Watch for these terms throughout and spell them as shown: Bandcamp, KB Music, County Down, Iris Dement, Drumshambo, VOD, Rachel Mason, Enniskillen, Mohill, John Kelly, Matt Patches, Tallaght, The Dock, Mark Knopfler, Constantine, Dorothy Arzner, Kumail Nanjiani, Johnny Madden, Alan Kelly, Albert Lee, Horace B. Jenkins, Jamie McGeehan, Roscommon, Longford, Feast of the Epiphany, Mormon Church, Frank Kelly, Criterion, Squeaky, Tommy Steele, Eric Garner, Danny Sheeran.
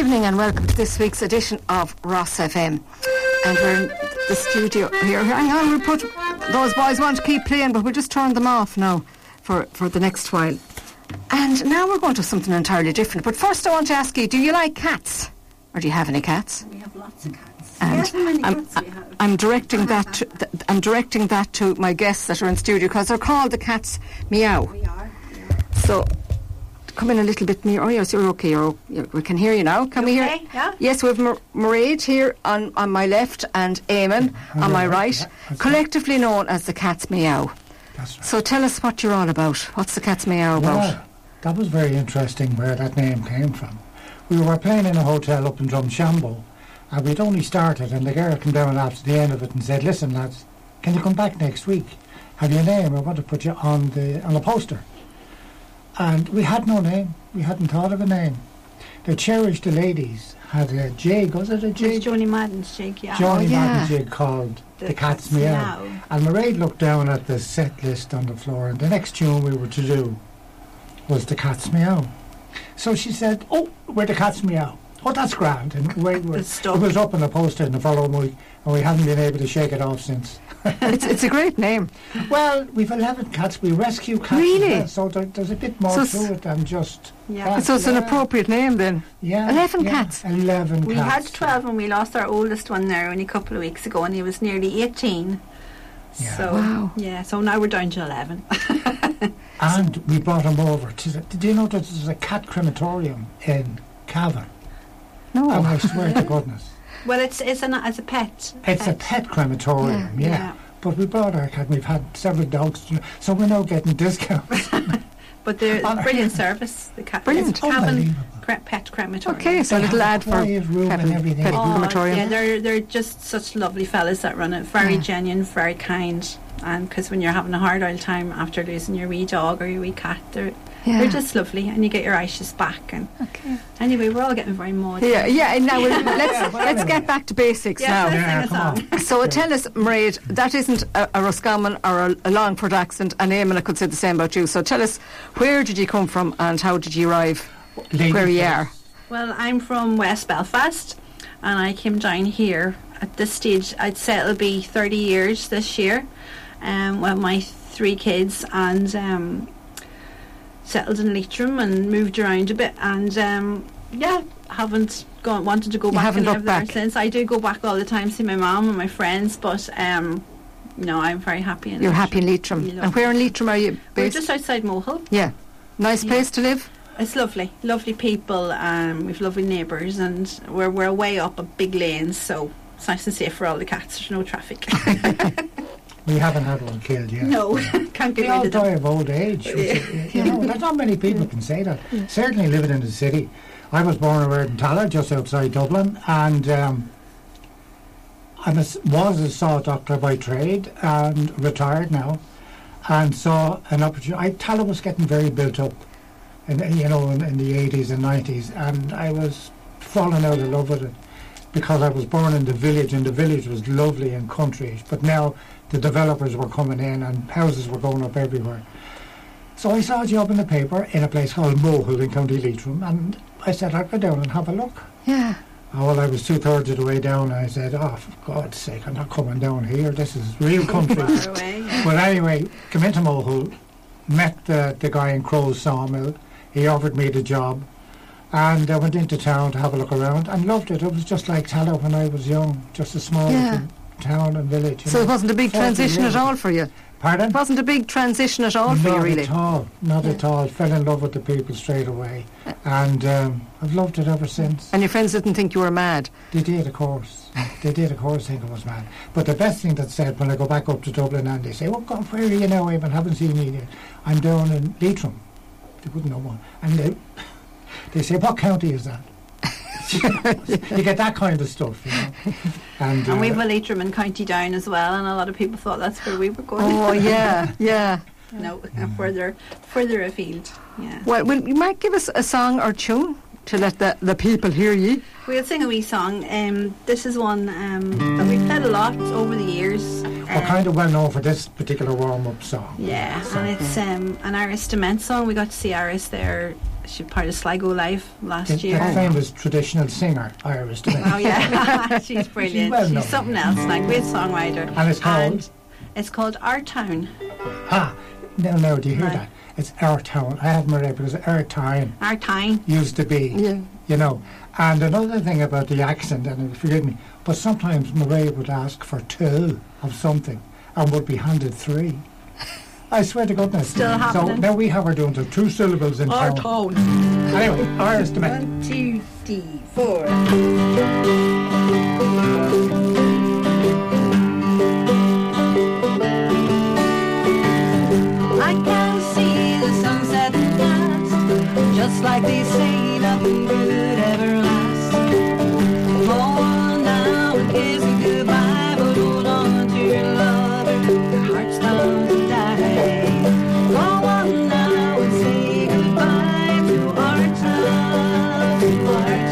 evening and welcome to this week's edition of Ross FM. And we're in the studio here. Hang on, we'll put... Those boys want to keep playing, but we'll just turn them off now for the next while. And now we're going to something entirely different. But first I want to ask you, do you like cats? Or do you have any cats? We have lots of cats. And I'm directing that to my guests that are in studio, because they're called the Cats Meow. We are, yeah. So... Come in a little bit near. Oh, yes, you're okay. We can hear you now. Can we hear? Yeah. Yes, we have Mairead here on my left and Eamon on my right, yeah, collectively right. Known as the Cats Meow. That's right. So tell us what you're all about. What's the Cats Meow about? Well, that was very interesting where that name came from. We were playing in a hotel up in Drumshambo, and we'd only started, and the girl came down after the end of it and said, "Listen, lads, can you come back next week? Have your name? I want to put you on a poster." And we had no name. We hadn't thought of a name. The Cherish the Ladies had a jig. Was it a jig? It was Johnny Madden's jig, yeah. Johnny Madden's jig called The Cat's Meow. And Mairead looked down at the set list on the floor, and the next tune we were to do was The Cat's Meow. So she said, "Oh, we're The Cat's Meow. Oh, that's grand." And it was up on the poster in the following week, and we haven't been able to shake it off since. It's a great name. Well, we've 11 cats. We rescue cats. Really? Well, so there's a bit more to it than just... Yeah. Cats. So it's an appropriate name then. Yeah. 11 cats. We had 12 when we lost our oldest one there only a couple of weeks ago, and he was nearly 18. Yeah. So, wow. Yeah, so now we're down to 11. And we brought him over. Did you know that there's a cat crematorium in Cavan? No. And I swear to goodness. Well, it's a pet. It's a pet crematorium, yeah. But we brought our cat. We've had several dogs, so we're now getting discounts. But they're brilliant service. The cat. Brilliant. Cabin pet crematorium. Okay, so a little ad for pet crematorium. Yeah, they're just such lovely fellas that run it. Very genuine, very kind. And because when you're having a hard old time after losing your wee dog or your wee cat, they're just lovely, and you get your Iris back. And okay. Anyway, we're all getting very modern. Yeah. Now let's get back to basics now. Yeah, so tell us, Mairead, that isn't a Roscommon or a Longford accent, and Eamon, I could say the same about you. So tell us, where did you come from, and how did you arrive where you are? Well, I'm from West Belfast, and I came down here. At this stage, I'd say it'll be 30 years this year, with my 3 kids, and... settled in Leitrim and moved around a bit, and haven't wanted to go back since. I do go back all the time, see my mum and my friends, but no, I'm very happy in Leitrim. You're happy in Leitrim. And where in Leitrim are you based? We're just outside Mohill. Yeah. Nice place to live. It's lovely. Lovely people, we've lovely neighbours, and we're way up a big lane, so it's nice and safe for all the cats. There's no traffic. We haven't had one killed yet. No, can't get rid of them. They all die of old age. There's not many people can say that. Yeah. Certainly living in the city. I was born and reared in Tallaght, just outside Dublin, and I was a saw doctor by trade and retired now, and saw an opportunity. Tallaght was getting very built up, in the 80s and 90s, and I was falling out of love with it because I was born in the village, and the village was lovely and countryish, but now... The developers were coming in and houses were going up everywhere. So I saw a job in the paper in a place called Mohill in County Leitrim, and I said, "I'll go down and have a look." Yeah. Well, I was 2/3 of the way down, and I said, "Oh, for God's sake, I'm not coming down here. This is real country." But anyway, came into Mohill, met the guy in Crow's sawmill. He offered me the job, and I went into town to have a look around and loved it. It was just like Tallaght when I was young, just a small thing. Town and village. So it wasn't a big transition at all for you? Pardon? It wasn't a big transition at all for you, really? Not at all. Not at all. Fell in love with the people straight away. And I've loved it ever since. And your friends didn't think you were mad? They did, of course. They did, of course, think I was mad. But the best thing that's said when I go back up to Dublin and they say, "Oh, God, where are you now, Eamon? Haven't seen you yet." I'm down in Leitrim. They wouldn't know one. And they say, "What county is that?" You get that kind of stuff, you know. And we have a Leitrim in County Down as well, and a lot of people thought that's where we were going. Oh, yeah. No, further afield, yeah. Well, you might give us a song or tune to let the people hear you. We'll sing a wee song. This is one that we've played a lot over the years. We're kind of well known for this particular warm-up song. Yeah, and it's an Iris Dement song. We got to see Iris there She was part of Sligo Live last year. The famous traditional singer, Iris Dement. Oh yeah, she's brilliant. She's something else, like great songwriter. And it's called? And it's called Our Town. Ah, no, do you hear that? It's Our Town. I had Mairead because Our Town. Our Town. Used to be. Yeah. You know. And another thing about the accent, and forgive me, but sometimes Mairead would ask for two of something and would be handed three. I swear to goodness. Still happening. So now we have her doing two syllables in Our Town. Anyway, Iris Dement. 1, 2, 3, 4. Just like they say, nothing good ever lasts. Fall now and kiss me goodbye, but hold on to your lover, your heart's bound to die. Fall now and say goodbye to our town, our town. I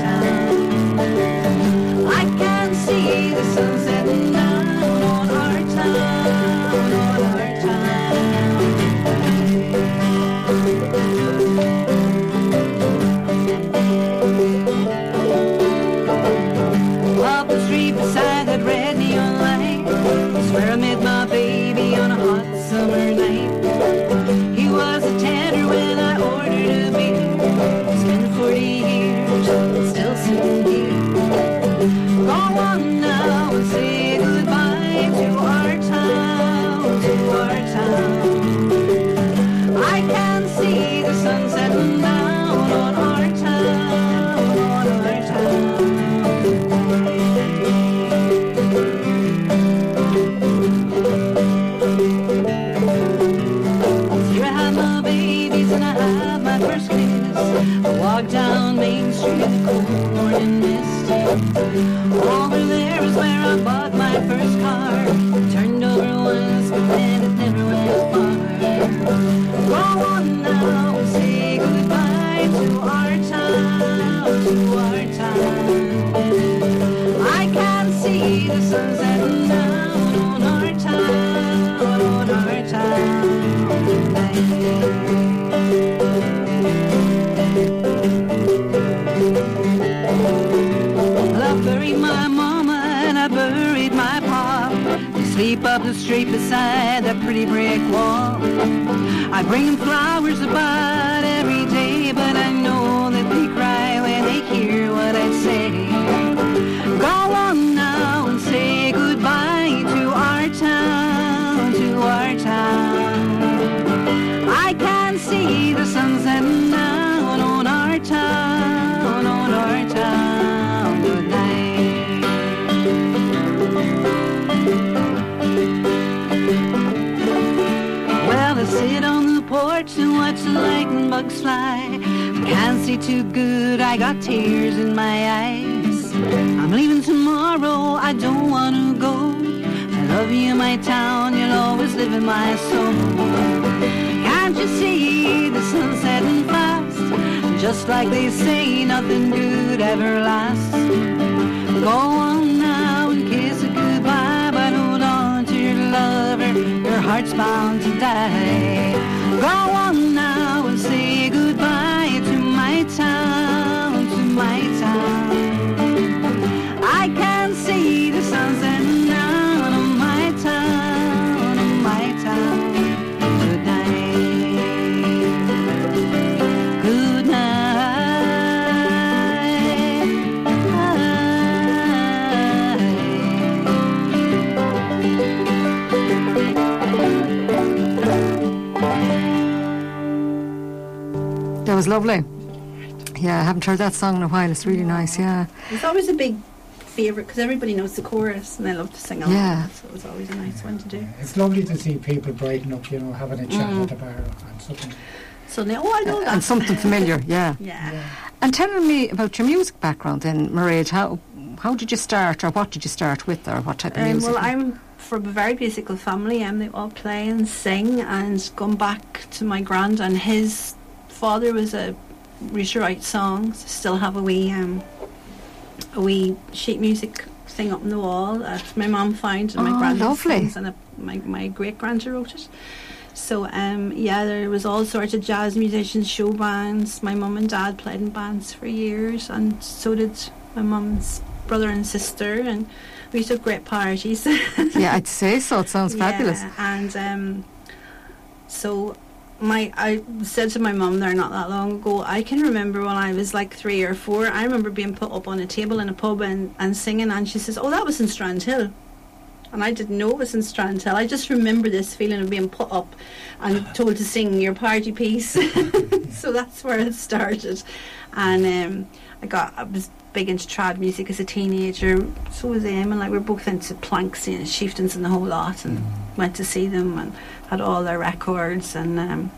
can see the sun setting down on our town, on our town. Where I met my baby on a hot summer night. He was a tenner when I ordered a beer. It's been 40 years, still sitting here. Go on now and say goodbye to our town, to our town. I can see the sun setting down on our town, on our town. I walk down Main Street in the cold morning mist. Over there is where I bought my first car. Turned over once, but then it never went far. Go on now and say goodbye to our town, to our town. I can see the sun setting down on our town, on our town. I buried my mama and I buried my pa. They sleep up the street beside that pretty brick wall. I bring them flowers about every day, but I know that they cry when they hear what I say. Go on now and say goodbye to our town, to our town. I can see the sun setting down on our town, on our town. Well, I sit on the porch and watch the lightning bugs fly. I can't see too good, I got tears in my eyes. I'm leaving tomorrow, I don't want to go. I love you, my town, you'll always live in my soul. Can't you see the sun setting fast? Just like they say, nothing good ever lasts. Go on now and kiss a goodbye. Lover, your heart's bound to die. Go on now and say goodbye to my town, to my town. I can see the sun setting down on my town, on my town. Good night, good night. That was lovely. Yeah, I haven't heard that song in a while. It's really nice, yeah. It's always a big favourite because everybody knows the chorus and they love to sing along. Yeah. So it was always a nice one to do. It's lovely to see people brighten up, you know, having a chat at the bar and something. So now, I know that. And something familiar, yeah. Yeah. And telling me about your music background then, Mairead, how did you start or what did you start with or what type of music? Well, I'm from a very musical family. They all play and sing, and going back to my grand and his father was a Roosterite songs. Still have a wee sheet music thing up on the wall that my mum found and my granddad sings, and my great granddad wrote it. So yeah, there was all sorts of jazz musicians, show bands. My mum and dad played in bands for years, and so did my mum's brother and sister, and we used to have great parties. Yeah, I'd say so. It sounds fabulous. And so I said to my mum there not that long ago, I can remember when I was like 3 or 4, I remember being put up on a table in a pub and singing, and she says, oh, that was in Strand Hill. And I didn't know it was in Strand Hill. I just remember this feeling of being put up and told to sing your party piece. So that's where it started. And I was big into trad music as a teenager. So was Eamon. Like, we were both into Planksy and Chieftains and the whole lot, and went to see them and had all their records. And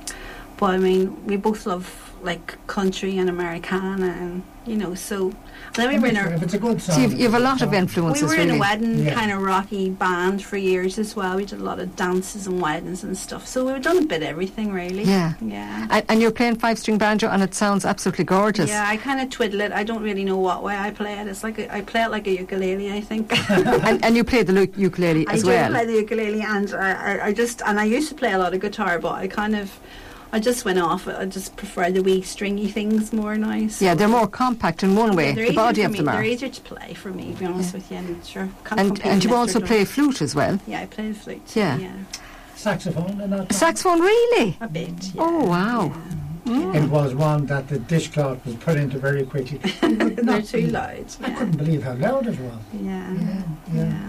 but I mean, we both love like country and Americana, and you know, so. Then we were in a, so you have a lot of influences. We were in a wedding kind of rocky band for years as well. We did a lot of dances and weddings and stuff. So we've done a bit of everything, really. Yeah, yeah. And you're playing 5-string banjo, and it sounds absolutely gorgeous. Yeah, I kind of twiddle it. I don't really know what way I play it. It's like I play it like a ukulele, I think. and you play the ukulele as well. I do play the ukulele, and I used to play a lot of guitar, but I just went off. I just prefer the wee stringy things more now. So yeah, they're more compact in one way. The body of them are. They're easier to play for me, to be honest with you. And sure, and you also play flute as well. Yeah, I play the flute. Yeah, yeah. Saxophone and that. Saxophone, really? A bit. Yeah. Oh wow. Yeah. Yeah. It was one that the dishcloth was put into very quickly. They're too loud. I couldn't believe how loud it was. Yeah.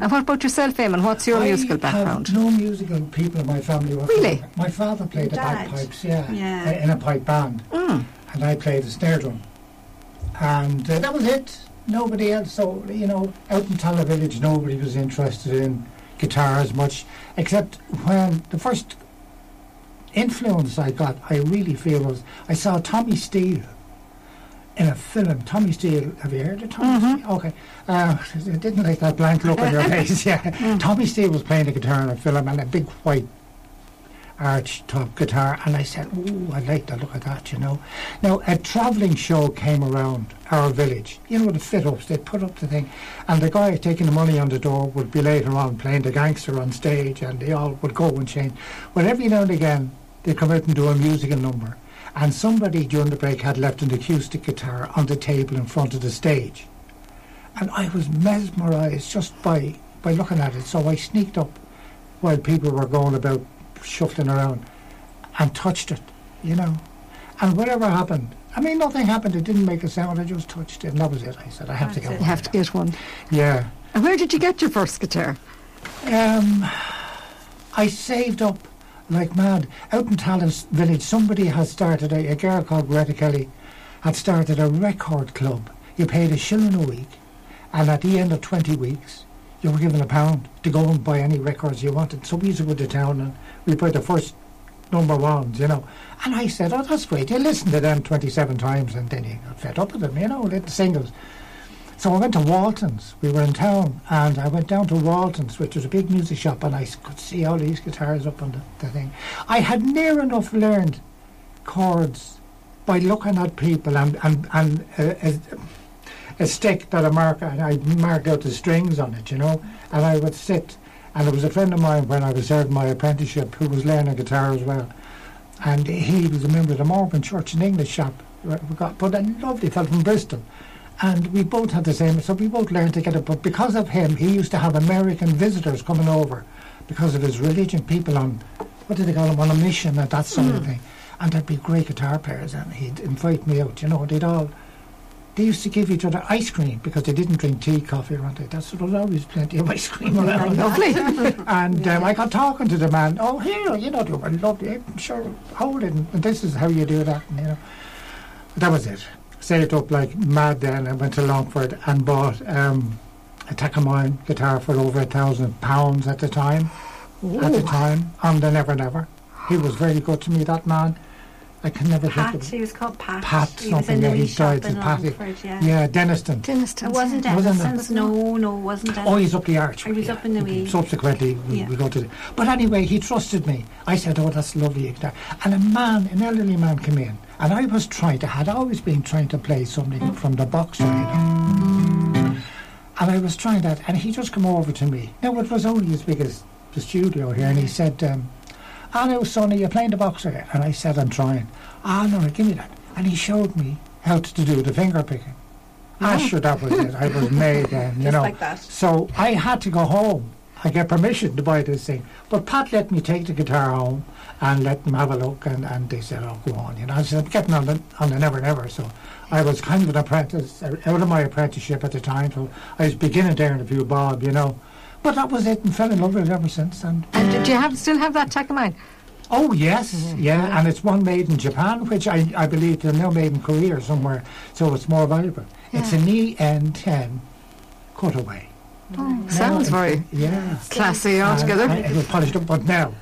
And what about yourself, Eamon? What's your musical background? I have no musical people in my family. Really? My father played the bagpipes, in a pipe band. Mm. And I played the snare drum. And that was it. Nobody else. So, you know, out in Tallaght Village, nobody was interested in guitar as much, except when the first influence I got, I really feel, was I saw Tommy Steele in a film. Tommy Steele, have you heard of Tommy Steele? Okay. I didn't like that blank look on your face. Yeah. Mm. Tommy Steele was playing the guitar in a film, and a big white arched top guitar, and I said, ooh, I like the look of that, you know. Now, a travelling show came around our village, you know, the fit-ups, they'd put up the thing, and the guy taking the money on the door would be later on playing the gangster on stage, and they all would go and change. Well, every now and again, they come out and do a musical number, and somebody during the break had left an acoustic guitar on the table in front of the stage, and I was mesmerised just by looking at it. So I sneaked up while people were going about shuffling around and touched it, you know, and whatever happened, I mean, nothing happened, it didn't make a sound, I just touched it, and that was it. I said, I have to get one. You have to get one. Yeah. And where did you get your first guitar? I saved up like mad. Out in Tallaght Village, somebody had started, a girl called Mairead Kelly had started a record club. You paid $1 a week, and at the end of 20 weeks you were given £1 to go and buy any records you wanted. So we used to go to town and we buy the first #1s, you know. And I said, oh, that's great. You listen to them 27 times and then you got fed up with them, you know, the singles. So I went to Walton's. We were in town and I went down to Walton's, which was a big music shop, and I could see all these guitars up on the thing. I had near enough learned chords by looking at people and a stick that I marked out the strings on it, you know, and I would sit, and there was a friend of mine when I was serving my apprenticeship who was learning guitar as well, and he was a member of the Mormon Church, an English chap, but a lovely fellow from Bristol, and we both had the same, so we both learned together. But because of him, he used to have American visitors coming over because of his religion, people on, what do they call them, on a mission and that sort of thing, and there'd be great guitar players, and he'd invite me out, you know, they used to give each other ice cream because they didn't drink tea, coffee or anything. That's what was always plenty of ice cream around. Lovely. And I got talking to the man. Oh, here, you know, you were lovely. I'm sure, hold it. And this is how you do that. And, you know, that was it. Saved up like mad then. I went to Longford and bought a Takamine guitar for over £1,000 at the time. Ooh. At the time, on the Never Never. He was very good to me, that man. I can never think of. He was called Pat. Pat something. He died in Longford, yeah, Denniston. Denniston. It wasn't Denniston's. No, it wasn't Denniston. Oh, he's up the arch. He was up in the wee. Subsequently, we got to it. But anyway, he trusted me. I said, oh, that's lovely. And a man, an elderly man, came in. And I was had always been trying to play something from the box, you know. And I was trying that. And he just came over to me. Now, it was only as big as the studio here. And he said, "Oh no, Sonny, you're playing the box again." And I said, "I'm trying." "Oh no, give me that." And he showed me how to do the finger picking. Yeah. Asher, that was it. I was made then, you know. Like that. So I had to go home. I get permission to buy this thing. But Pat let me take the guitar home and let them have a look, and they said, "Oh, go on." You know, I said, "I'm getting on the Never Never." So I was kind of an apprentice, out of my apprenticeship at the time. So I was beginning there in a few bob, you know. But that was it, and fell in love with it ever since. And did you still have that tack of mine? Oh, yes, mm-hmm. Yeah. And it's one made in Japan, which I believe they're now made in Korea or somewhere. So it's more valuable. Yeah. It's an EN10 cutaway. Oh, yeah. Sounds very classy altogether. It was polished up, but now,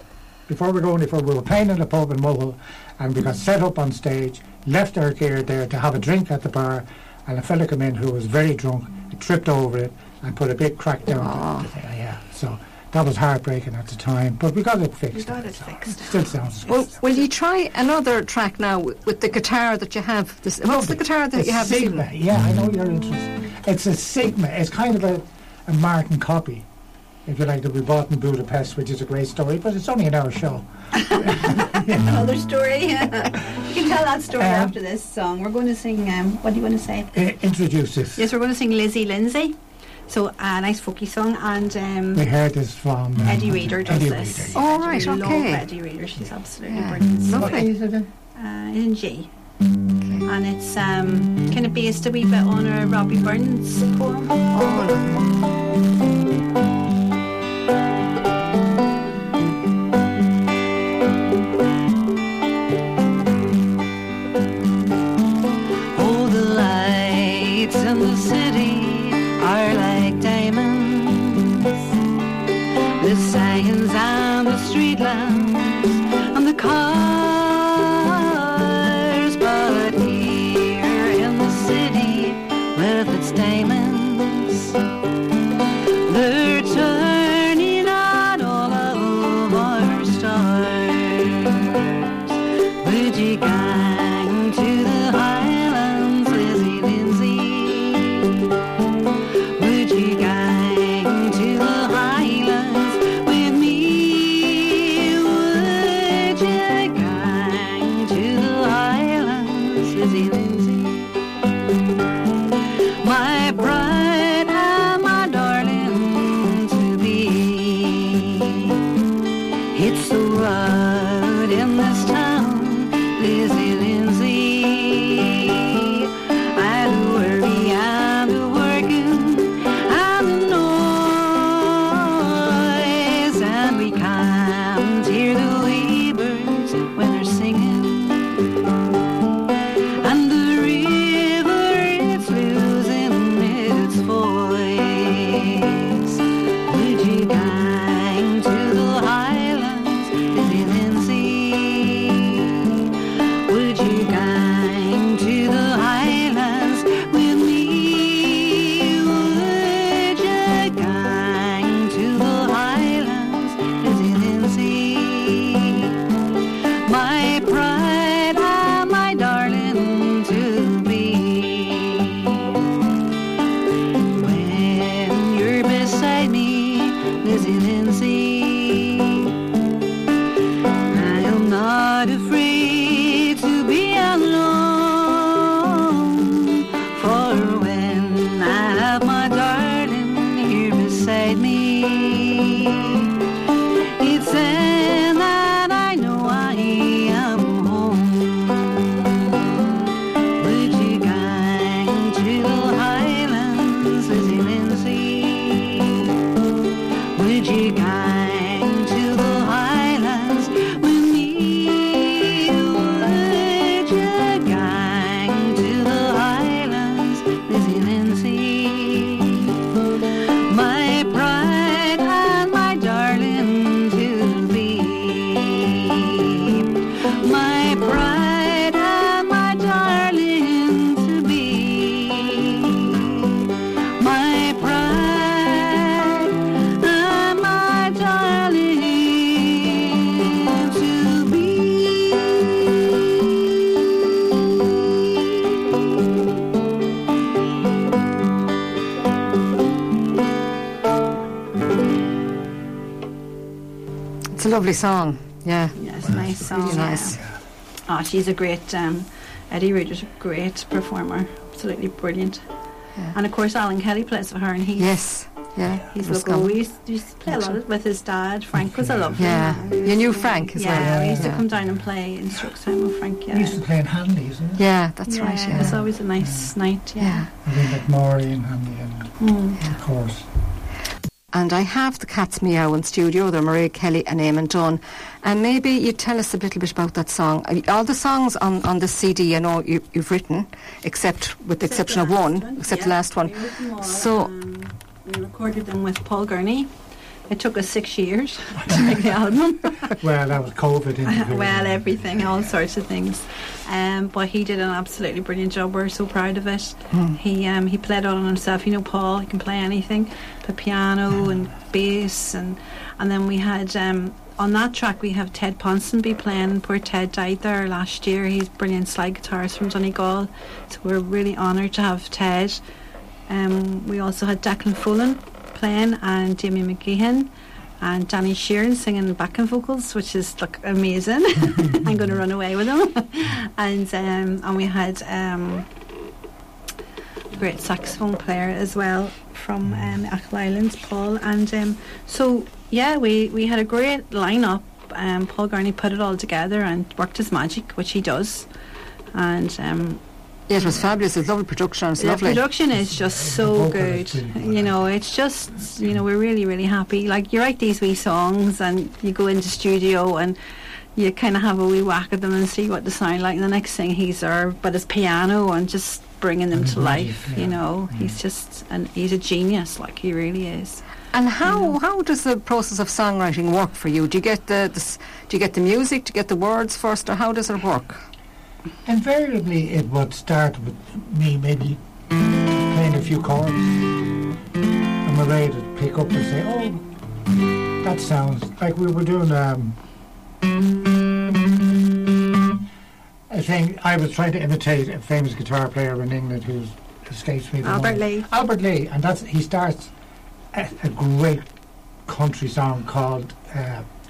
before we go any further, we were playing in the pub in Mohill, and we got set up on stage, left our gear there to have a drink at the bar, and a fella came in who was very drunk, tripped over it, and put a big crack down. Yeah, so that was heartbreaking at the time, but we got it fixed. It still sounds good. Well, will you try another track now with the guitar that you have? What's the guitar that you have? Sigma. Yeah, I know you're interested. It's a Sigma. It's kind of a Martin copy, if you like, that we bought in Budapest, which is a great story, but it's only an hour show. Another story. You can tell that story after this song. We're going to sing, what do you want to say? Introduce this. Yes, we're going to sing Lizzie Lindsay. So a nice folky song, and we heard this from Eddi Reader does Eddi this. Reader, yeah. Oh right, okay. I love Eddi Reader. She's absolutely brilliant. Lovely. Is it in G? And it's kind of based a wee bit on a Robbie Burns poem. Oh, the lights in the city are like diamonds. The signs on the street lamps and the cars. Diamonds, they're turning on all of our stars. Would you gang to the Highlands, Lizzie Lindsay? Would you gang to the Highlands with me? Would you gang to the Highlands, Lizzie Lindsay? Lovely song, yeah. was a nice song. Really nice. Yeah. Oh, she's a great, Eddi Reader's a great performer, absolutely brilliant. Yeah. And of course, Alan Kelly plays with her, and he's yes, yeah, he's local. We used to play a lot with his dad. Frank was a lovely man. Yeah, you knew Frank as well. Yeah, we used to come down and play instruction with Frank. Yeah, we used to play in Hanley, isn't it? Yeah, that's right. Yeah, it was always a nice night. Yeah, we met Maury and Hanley, and of course. And I have the Cats Meow in studio. They're Mairead Kelly and Eamonn Dunne. And maybe you tell us a little bit about that song. All the songs on the CD, I know you've written, except with the exception of one, except the last one. So we recorded them with Paul Gurney. It took us 6 years to make the album. Well, that was COVID. Well, everything, all sorts of things. But he did an absolutely brilliant job. We're so proud of it. Mm. He played all on himself. You know, Paul, he can play anything, the piano and bass, and then we had on that track we have Ted Ponsonby playing. Poor Ted died there last year. He's a brilliant slide guitarist from Donegal, so we're really honoured to have Ted. We also had Declan Folan playing, and Jamie McGeehan and Danny Sheeran singing backing vocals, which is amazing. I'm going to run away with them. And we had a great saxophone player as well from Achill Islands, Paul. And we had a great lineup. Paul Gurney put it all together and worked his magic, which he does. And yeah, it was fabulous. It's lovely production. It's lovely. The production is just so good. You know, it's just, you know, we're really, really happy. Like, you write these wee songs and you go into studio and you kind of have a wee whack at them and see what they sound like. And the next thing he's there, but his piano and just bringing them to life. You know, he's a genius. Like, he really is. And how does the process of songwriting work for you? Do you get the music? Do you get the words first, or how does it work? Invariably, it would start with me maybe playing a few chords, and Mairead would pick up and say, "Oh, that sounds like we were doing." A thing I was trying to imitate a famous guitar player in England who escapes me. Albert Lee, and he starts a great country song called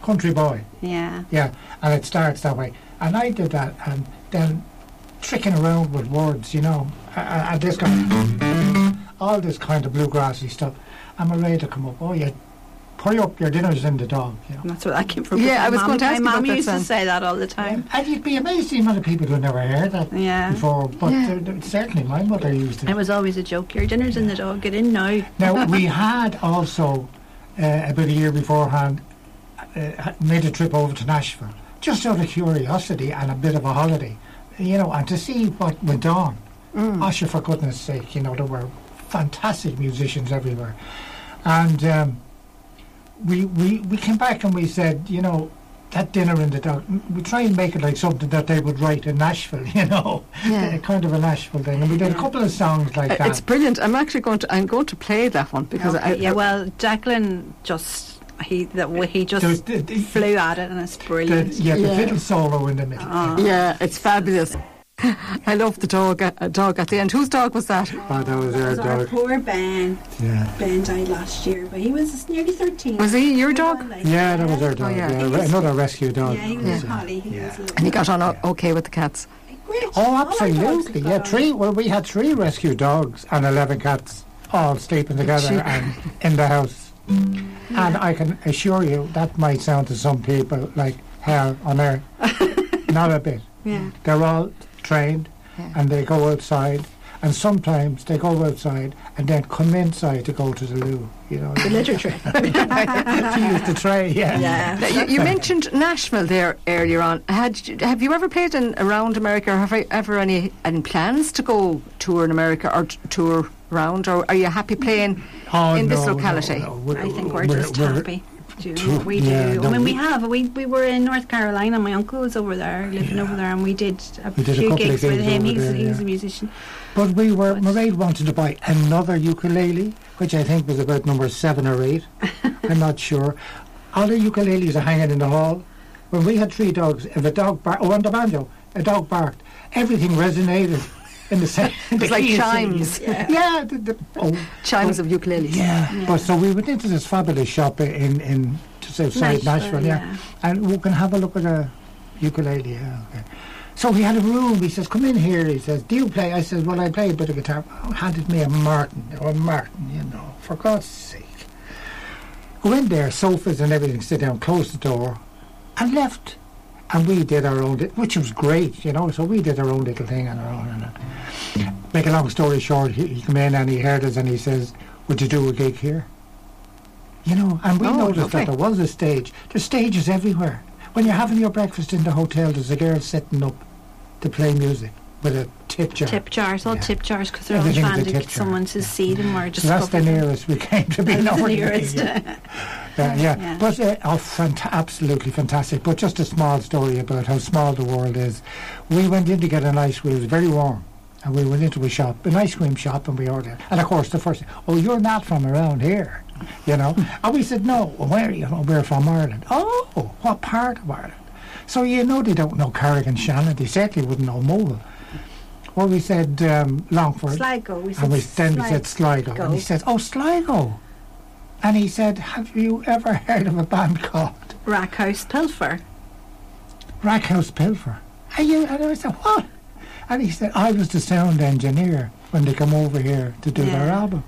"Country Boy." Yeah. Yeah, and it starts that way, and I did that, and then tricking around with words, you know, and this kind of, all this kind of bluegrassy stuff. I'm ready to come up. Oh, yeah, hurry up, your dinner's in the dog. You know? That's where that came from. Yeah, I was going to ask you about that. My mum used to say that all the time. And you'd be amazed the amount of people who never heard that before. But certainly my mother used it. It was always a joke. Your dinner's in the dog. Get in now. Now we had also about a year beforehand made a trip over to Nashville, just out of curiosity and a bit of a holiday, you know, and to see what went on. Asha, for goodness sake, you know, there were fantastic musicians everywhere. And we came back and we said, you know, that dinner in the dark, we try and make it like something that they would write in Nashville, you know, kind of a Nashville thing. And we did a couple of songs like that. It's brilliant. I'm actually going to play that one because Declan just... He flew at it, and it's brilliant. The fiddle solo in the middle. Yeah, it's fabulous. I love the dog at the end. Whose dog was that? Oh, that was our dog. Our poor Ben. Yeah. Ben died last year, but he was nearly 13. Was he your dog? Yeah, that was our dog. Oh, yeah. Another rescue dog. Yeah, he was Holly. And he got on okay with the cats. Great. Oh, absolutely. Yeah, three. Well, we had 3 rescue dogs and 11 cats, all sleeping together and in the house. Yeah. And I can assure you that might sound to some people like hell on earth. Not a bit. Yeah. They're all trained and they go outside, and sometimes they go outside and then come inside to go to the loo. You know, the litter tray. She used the tray. Yeah. You mentioned Nashville there earlier on. Have you ever played around America? Or have you ever any plans to go tour in America or tour? Round, or are you happy playing in this locality? No. I think we're just happy. We were in North Carolina. My uncle was over there, living over there, and we did a few gigs with him. He's a musician. But Mairead wanted to buy another ukulele, which I think was about number 7 or 8. I'm not sure. Other ukuleles are hanging in the hall. When we had 3 dogs, if a dog barked, on the banjo, a dog barked, everything resonated. In the sense, it's like chimes. Chimes of ukulele. Yeah. But so we went into this fabulous shop in Southside Nashville, and we can have a look at a ukulele, yeah, okay. So he had a room, he says, come in here, he says, do you play? I says, well, I play a bit of guitar. Oh, handed me a Martin, you know, for God's sake. Go in there, sofas and everything, sit down, close the door, and left. And we did our own, which was great, you know, so we did our own little thing on our own. And make a long story short, he came in and he heard us and he says, would you do a gig here? You know, and we noticed that there was a stage. There's stages everywhere. When you're having your breakfast in the hotel, there's a girl sitting up to play music with a tip jar. Tip jars, all tip jars, because they're all trying to get someone to see them or just. So that's the nearest we came to being over here. Yeah, but absolutely fantastic. But just a small story about how small the world is. We went in to get an ice cream. It was very warm, and we went into a shop, an ice cream shop, and we ordered. And of course, the first thing, oh, you're not from around here, you know? And we said, no, where are you? Oh, we're from Ireland. Oh, what part of Ireland? So, you know, they don't know Carrick and Shannon. They certainly wouldn't know Mohill. Well, we said Longford. Sligo. We said Sligo. And he said, oh, Sligo. And he said, have you ever heard of a band called? Rackhouse Pilfer. Rackhouse Pilfer. And I said, what? And he said, I was the sound engineer when they come over here to do their album.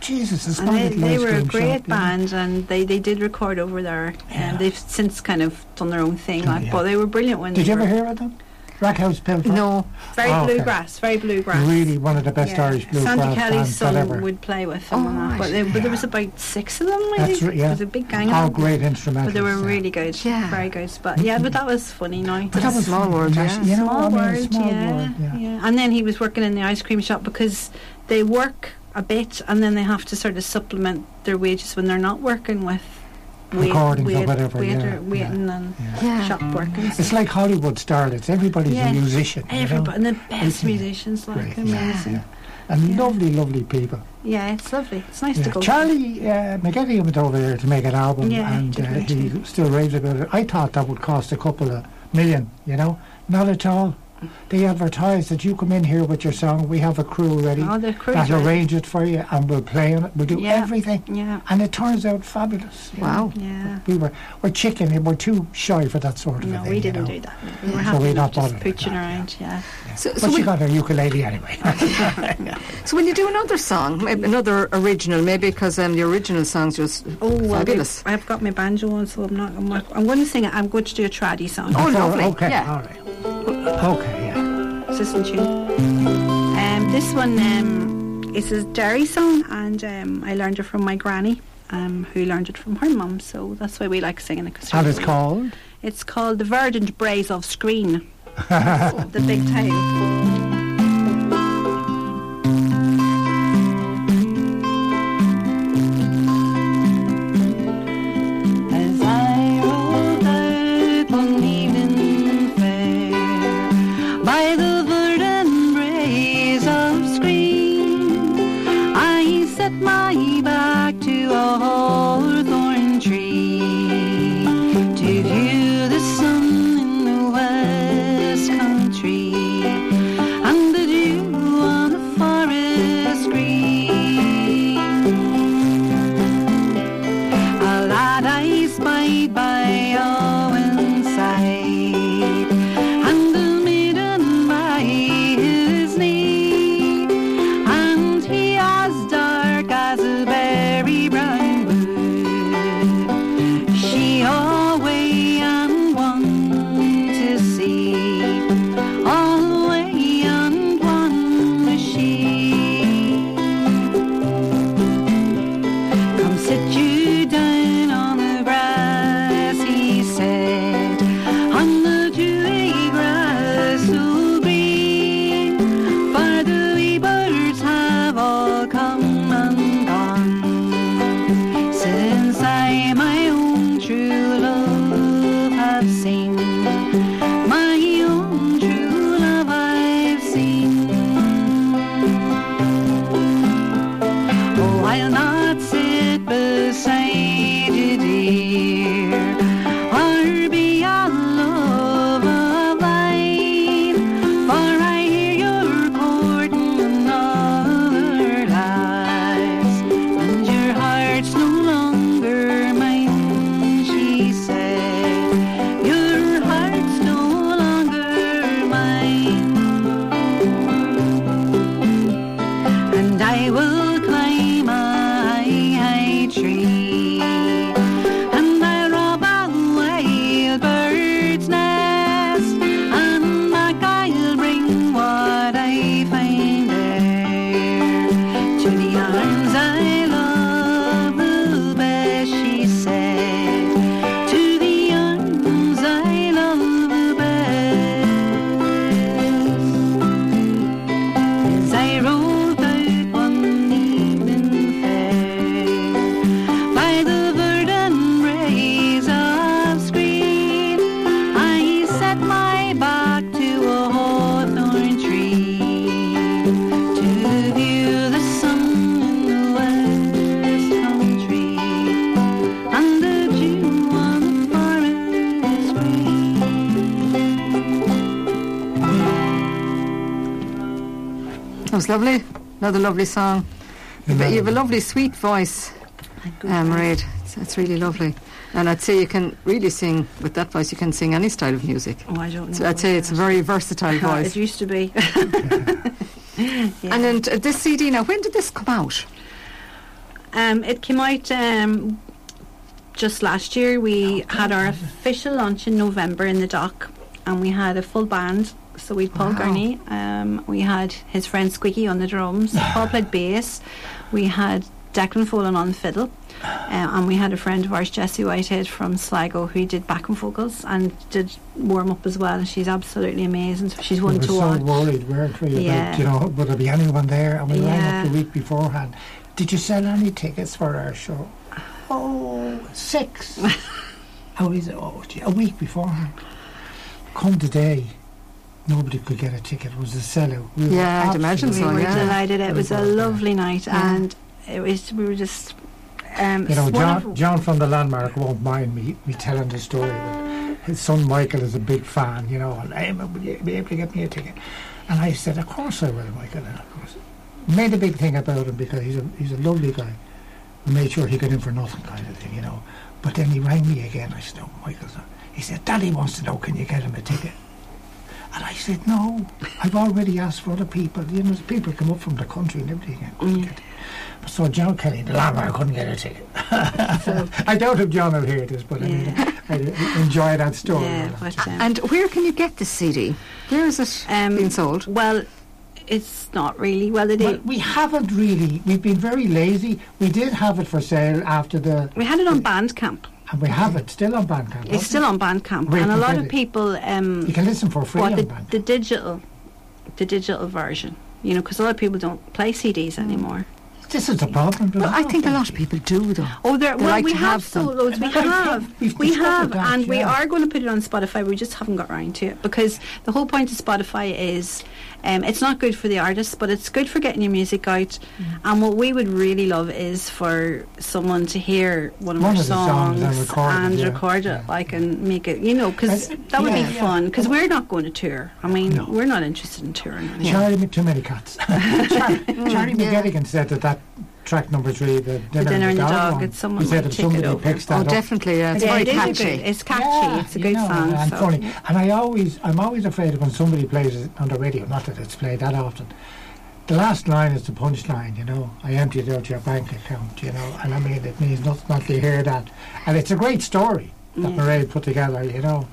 Jesus, it's not they were a great band, and they did record over there. And they've since kind of done their own thing, but they were brilliant when Did you ever hear of them? Rackhouse Pilfer? No. Very bluegrass. Really one of the best Irish bluegrass bands. Sandy Kelly's son would play with them but there was about 6 of them, I think. It was a big gang of them. All great instrumentals. But they were really good. Yeah. Very good. But but that was funny now. But that was small world, yeah. And then he was working in the ice cream shop because they work a bit and then they have to sort of supplement their wages when they're not working with recordings or whatever, and shop work. It's like Hollywood starlets. Everybody's a musician. Everybody, and the best musicians, like amazing. Yeah. And lovely, lovely people. Yeah, it's lovely. It's nice to go. Charlie McGettigan went over there to make an album, and he still raves about it. I thought that would cost a couple of million, you know? Not at all. They advertise that you come in here with your song, we have a crew ready that'll arrange it for you, and we'll play on it, we'll do everything, and it turns out fabulous. Wow. Yeah. We're chicken, we're too shy for that sort of a thing. No, we didn't do that. We were happy to just pooching around, So but she got her ukulele anyway. So when you do another song, another original, maybe because the original song's just fabulous. I've got my banjo on, so I'm going to sing it. I'm going to do a traddy song. Oh, lovely. Okay, all right. Okay, yeah. Is this in tune? This one is a Derry song, and I learned it from my granny, who learned it from her mum, so that's why we like singing it. And it's called? It's called The Verdant Braes of Screen. The big time. Your heart's to the arms I love, the best she said. To the arms I love the best. As I rode out on the evening fair, by the verdant rays of screen, I set my back to a hawthorn tree. That was lovely. Another lovely song. You have a lovely, sweet voice, Mairead. That's really lovely. And I'd say you can really sing with that voice. You can sing any style of music. Oh, I don't know. So I'd say it's a very versatile voice. It used to be. Yeah. And then this CD now. When did this come out? It came out just last year. We had our official launch in November in the dock, and we had a full band. So we had Paul Gurney, we had his friend Squeaky on the drums, Paul played bass, we had Declan Folan on the fiddle, and we had a friend of ours, Jessie Whitehead from Sligo, who did backing vocals and did warm up as well. And she's absolutely amazing. She's one to watch. We were so worried, weren't we, about, you know, would there be anyone there? And we rang up the week beforehand. Did you sell any tickets for our show? Oh, 6. How is it? Oh, a week beforehand. Come today. Nobody could get a ticket. It was a sellout. I'd imagine so. We were delighted. It was a lovely night, and it was. We were just. You know, John from the Landmark won't mind me telling the story. But his son Michael is a big fan, you know, and Eamon, would you be able to get me a ticket? And I said, of course I will, Michael. And of course, made a big thing about him because he's a lovely guy. We made sure he got in for nothing, kind of thing, you know. But then he rang me again. I said, no, Michael's not. He said, Daddy wants to know, can you get him a ticket? And I said, no, I've already asked for other people. You know, people come up from the country and everything. I couldn't get it. So John Kelly, the landmark, I couldn't get a ticket. I doubt if John will hear this, but I enjoy that story. Yeah, but, and where can you get this CD? Where is it being sold? Well, it's not really. We haven't really. We've been very lazy. We did have it for sale after the... We had it on Bandcamp. And we have it still on Bandcamp. It's still on Bandcamp, and a lot of people. You can listen for free on Bandcamp. The digital version, you know, because a lot of people don't play CDs anymore. This is the problem. Well, I think a lot of people do, though. Oh, we have sold loads. We have, and we are going to put it on Spotify. We just haven't got round to it because the whole point of Spotify is, it's not good for the artists, but it's good for getting your music out. Mm. And what we would really love is for someone to hear one of our songs and record it, like, and make it, you know, because that would be fun. Because we're not going to tour. I mean, we're not interested in touring. Charlie, too many cats. Charlie McGettigan said that track number 3, the dinner and the dog, it's someone might take it over. Definitely, it's very catchy. It's catchy. It's a good song. And funny. And I'm always afraid when somebody plays it on the radio. Not that it's played that often. The last line is the punchline. You know, I emptied out your bank account. You know, and I mean it means nothing not to hear that. And it's a great story that Mairead put together. You know,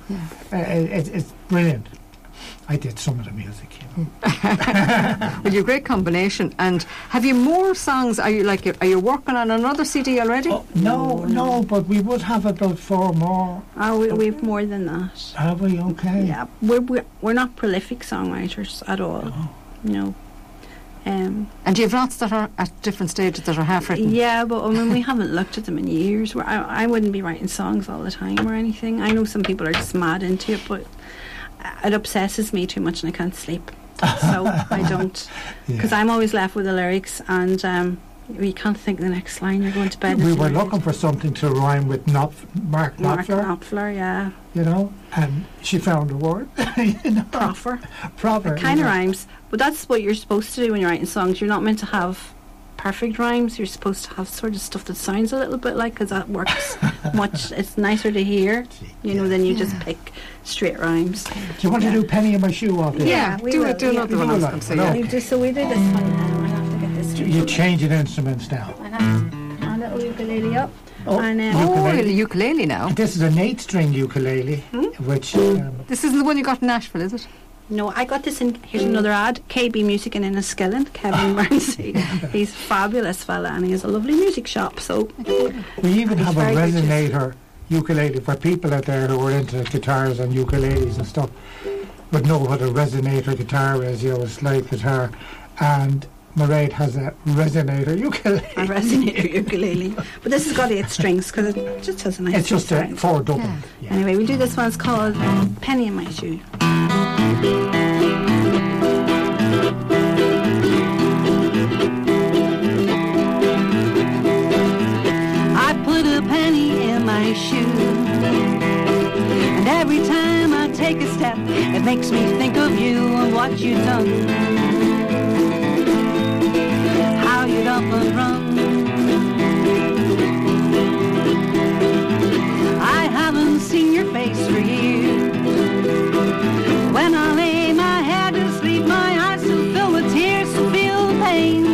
it's brilliant. I did some of the music, you know. Well, you're a great combination. And have you more songs? Are you working on another CD already? Oh, no, but we would have about 4 more. Oh, we've more than that. Have we? Okay. Yeah, we're not prolific songwriters at all. Oh. No. And you have lots that are at different stages that are half written. Yeah, but I mean, we haven't looked at them in years. I wouldn't be writing songs all the time or anything. I know some people are just mad into it, but it obsesses me too much and I can't sleep, so I don't, because I'm always left with the lyrics and you can't think of the next line, you're going to bed. We were looking for something to rhyme with Mark Knopfler, you know, and she found a word. You know? Proper. It kind of rhymes, but that's what you're supposed to do when you're writing songs. You're not meant to have perfect rhymes, you're supposed to have sort of stuff that sounds a little bit like, because that works much, it's nicer to hear, you know, than you just pick straight rhymes. Do you want to do Penny in My Shoe off there? Yeah, we do it. Do another one. So we do this one now. I have to get this. You're changing instruments now. I have to put my little ukulele up. Oh, the ukulele now. This is an 8-string ukulele, which. This isn't the one you got in Nashville, is it? No, I got this in, here's another ad, KB Music in Enniskillen, Kevin Murnsey. He's a fabulous fella and he has a lovely music shop. So we even have a resonator ukulele for people out there who are into guitars and ukuleles and stuff would know what a resonator guitar is, you know, a slide guitar. And Mairead has a resonator ukulele. A resonator ukulele. But this has got 8 strings because it just has a nice. It's just a 4 double. Yeah. Yeah. Anyway, we'll do this one. It's called Penny in My Shoe. I put a penny in my shoe, and every time I take a step, it makes me think of you and what you've done, how you'd up and run. I haven't seen your face for years. When I lay my head to sleep, my eyes so fill with tears, so feel pain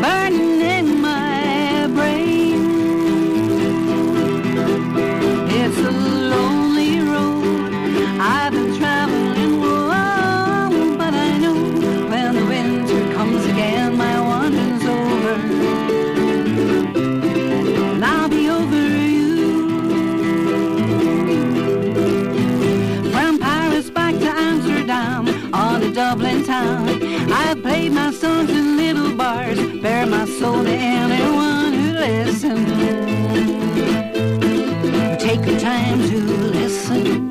burning in my brain. It's a lonely road I've been traveling on, but I know when the winter comes again, my wandering's over, and I'll be over. Dublin town, I played my songs in little bars, bare my soul to anyone who listened. Take the time to listen.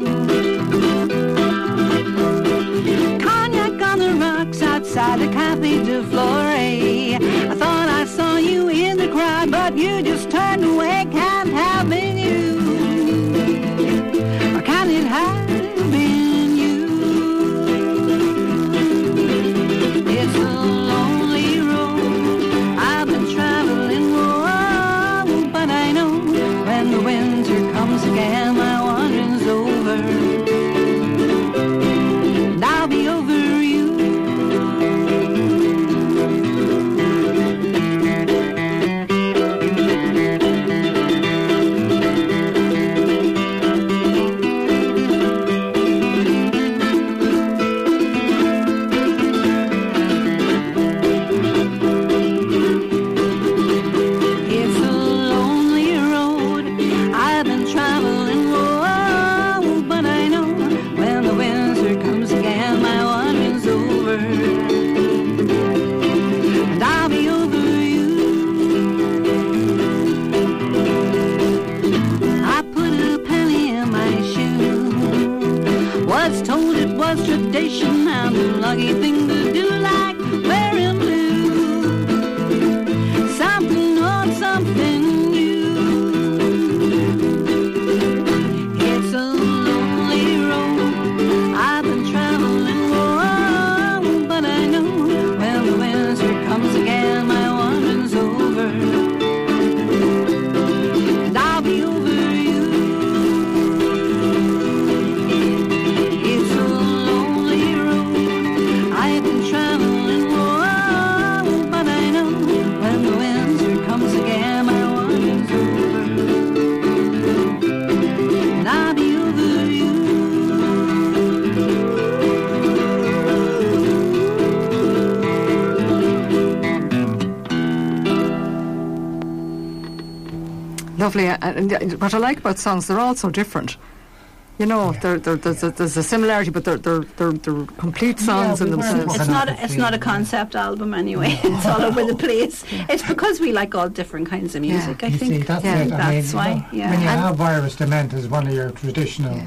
Cognac on the rocks outside the Café de Flore. I thought I saw you in the crowd, but you just turned away. Can't have been you, or can it have been? It's a lonely road I've been traveling on, but I know when the winter comes again, my wandering's over, and I'll be over you. Tradition and the lucky thing to do, like wearing blue, something or something new. It's a lonely road I've been traveling on, but I know when the winter comes again, my wandering's over, and I'll be over. Lovely, and what I like about songs, they're all so different. You know, yeah. There's a similarity, but they're complete songs in themselves. It's not a concept album anyway. It's all over the place. Yeah. It's because we like all different kinds of music. Yeah. I think that's why. When you have Iris Dement as one of your traditional.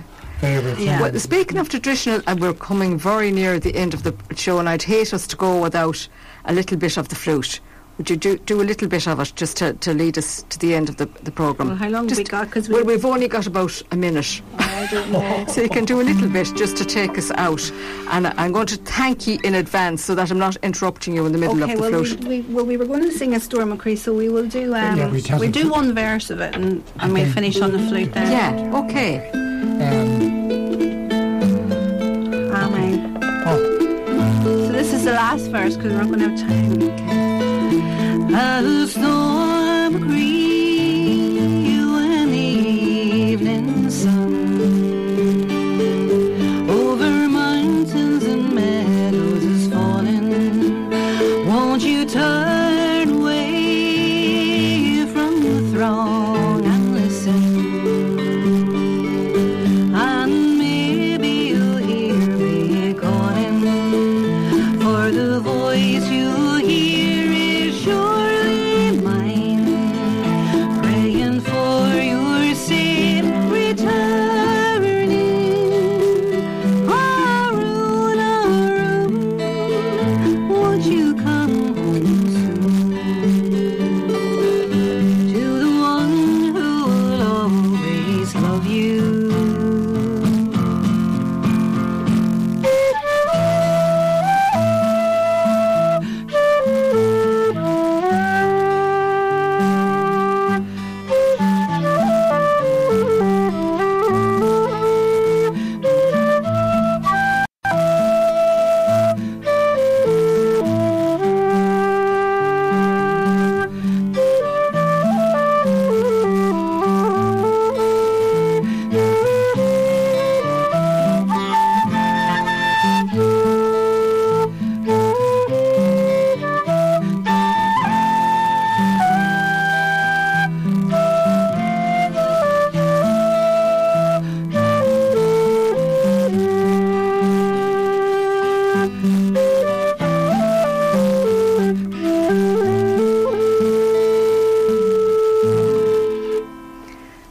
Yeah. Yeah. Well, speaking of traditional, and we're coming very near the end of the show, and I'd hate us to go without a little bit of the flute. Would you do a little bit of it just to lead us to the end of the programme? Well, how long have we got? Well, we've only got about a minute. Oh, I don't know. So you can do a little bit just to take us out. And I'm going to thank you in advance so that I'm not interrupting you in the middle of the flute. We were going to sing a Storm McCree, so we will do we'll do one verse of it and we'll finish on the flute there. Yeah, okay. So this is the last verse because we're not going to have time. A storm McCree, you and the evening sun. Oh, turn away from the throng and listen, and maybe you'll hear me calling, for the voice you hear is surely mine, praying for your safe returning. Oh, won't you come home soon, to the one who'll always love you.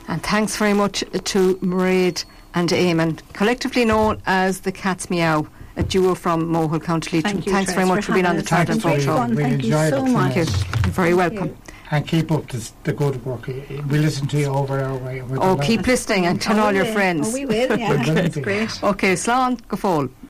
And thanks very much to Mairead and Eamonn, collectively known as the Cats Meow, a duo from Mohill, County Leitrim. Thanks very much for being on the Tired and Full Show. We enjoyed it. Thank you. You're very welcome. And keep up the good work. We listen to you over and over. Keep listening and tell all your friends. Oh, we will, yeah. It's great. Okay, slán go fóill.